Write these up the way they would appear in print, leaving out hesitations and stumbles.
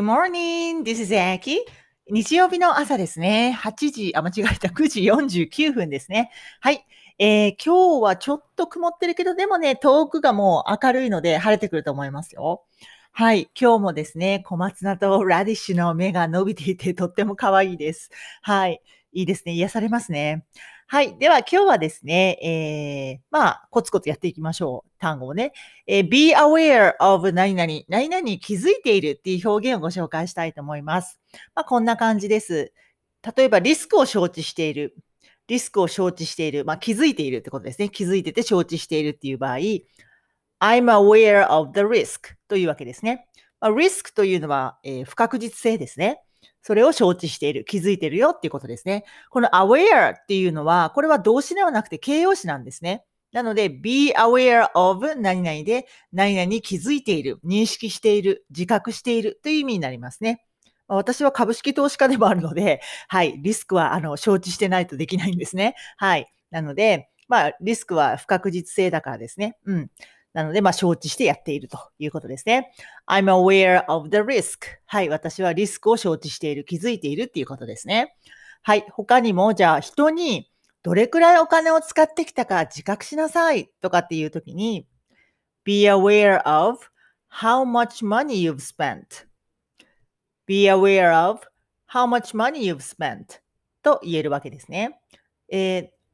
Good morning, this is Aki. 日曜日の朝ですね。9時49分ですね。はい。今日はちょっと曇ってるけど、でもね、遠くがもう明るいので晴れてくると思いますよ。はい。今日もですね、小松菜とラディッシュの芽が伸びていてとっても可愛いです。はい。いいですね。癒されますね。はい。では今日はですね、コツコツやっていきましょう。単語をね。be aware of 何々。何々に気づいているっていう表現をご紹介したいと思います。こんな感じです。例えばリスクを承知している。気づいているってことですね。気づいてて承知しているっていう場合、I'm aware of the risk というわけですね。リスクというのは、不確実性ですね。それを承知している、気づいているよっていうことですね。この aware っていうのは、これは動詞ではなくて形容詞なんですね。なので、be aware of 何々で、何々に気づいている、認識している、自覚しているという意味になりますね。私は株式投資家でもあるので、はい、リスクは承知してないとできないんですね。はい。なので、リスクは不確実性だからですね。うん。なので、承知してやっているということですね。I'm aware of the risk. はい。私はリスクを承知している、気づいているっていうことですね。はい。他にも、じゃあ、人にどれくらいお金を使ってきたか自覚しなさいとかっていうときに、be aware of how much money you've spent. To 言えるわけですね。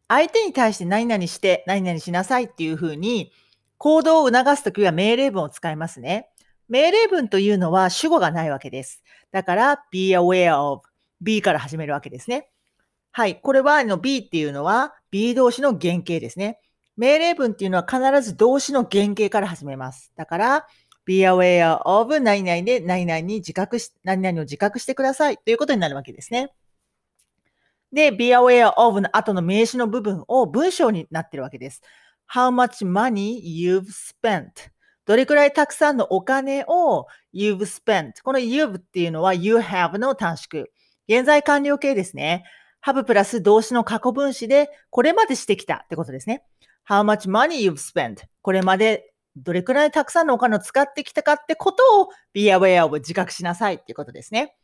相手に対して何々して、何々しなさいっていうふうに、行動を促すときは命令文を使いますね。命令文というのは主語がないわけです。だから、be aware of be から始めるわけですね。はい。これはbe っていうのは be 動詞の原型ですね。命令文っていうのは必ず動詞の原型から始めます。だから、be aware of 何々で何々を自覚してくださいということになるわけですね。で、be aware of の後の名詞の部分を文章になってるわけです。How much money you've spent? どれくらいたくさんのお金を you've spent? この you've っていうのは you have の短縮。現在完了形ですね。have プラス動詞の過去分詞でこれまでしてきたってことですね。How much money you've spent? これまでどれくらいたくさんのお金を使ってきたかってことを be aware of 自覚しなさいっていうことですね。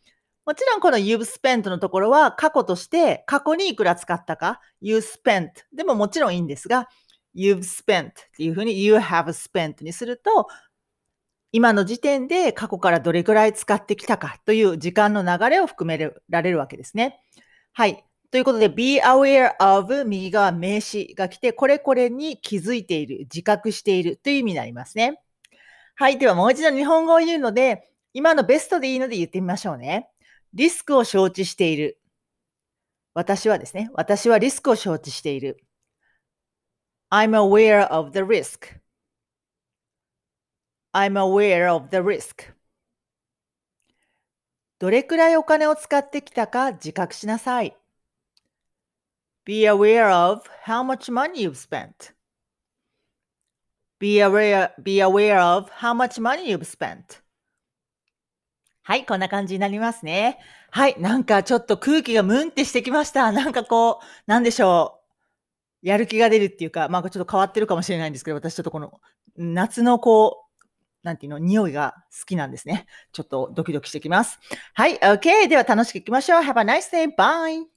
もちろんこの you've spent のところは過去として過去にいくら使ったか you spent でももちろんいいんですがYou've spent っていうふうに You have spent にすると今の時点で過去からどれくらい使ってきたかという時間の流れを含められるわけですね。はい。ということで Be aware of 右側名詞が来てこれこれに気づいている、自覚しているという意味になりますね。はい。ではもう一度日本語を言うので今のベストでいいので言ってみましょうね。リスクを承知している。私はリスクを承知している。I'm aware of the risk.どれくらいお金を使ってきたか自覚しなさい。Be aware of how much money you've spent.はい、こんな感じになりますね。はい、なんかちょっと空気がムンってしてきました。なんかこう、なんでしょう。やる気が出るっていうか、ちょっと変わってるかもしれないんですけど、私ちょっとこの夏の匂いが好きなんですね。ちょっとドキドキしてきます。はい、OK。では楽しくいきましょう。Have a nice day. Bye.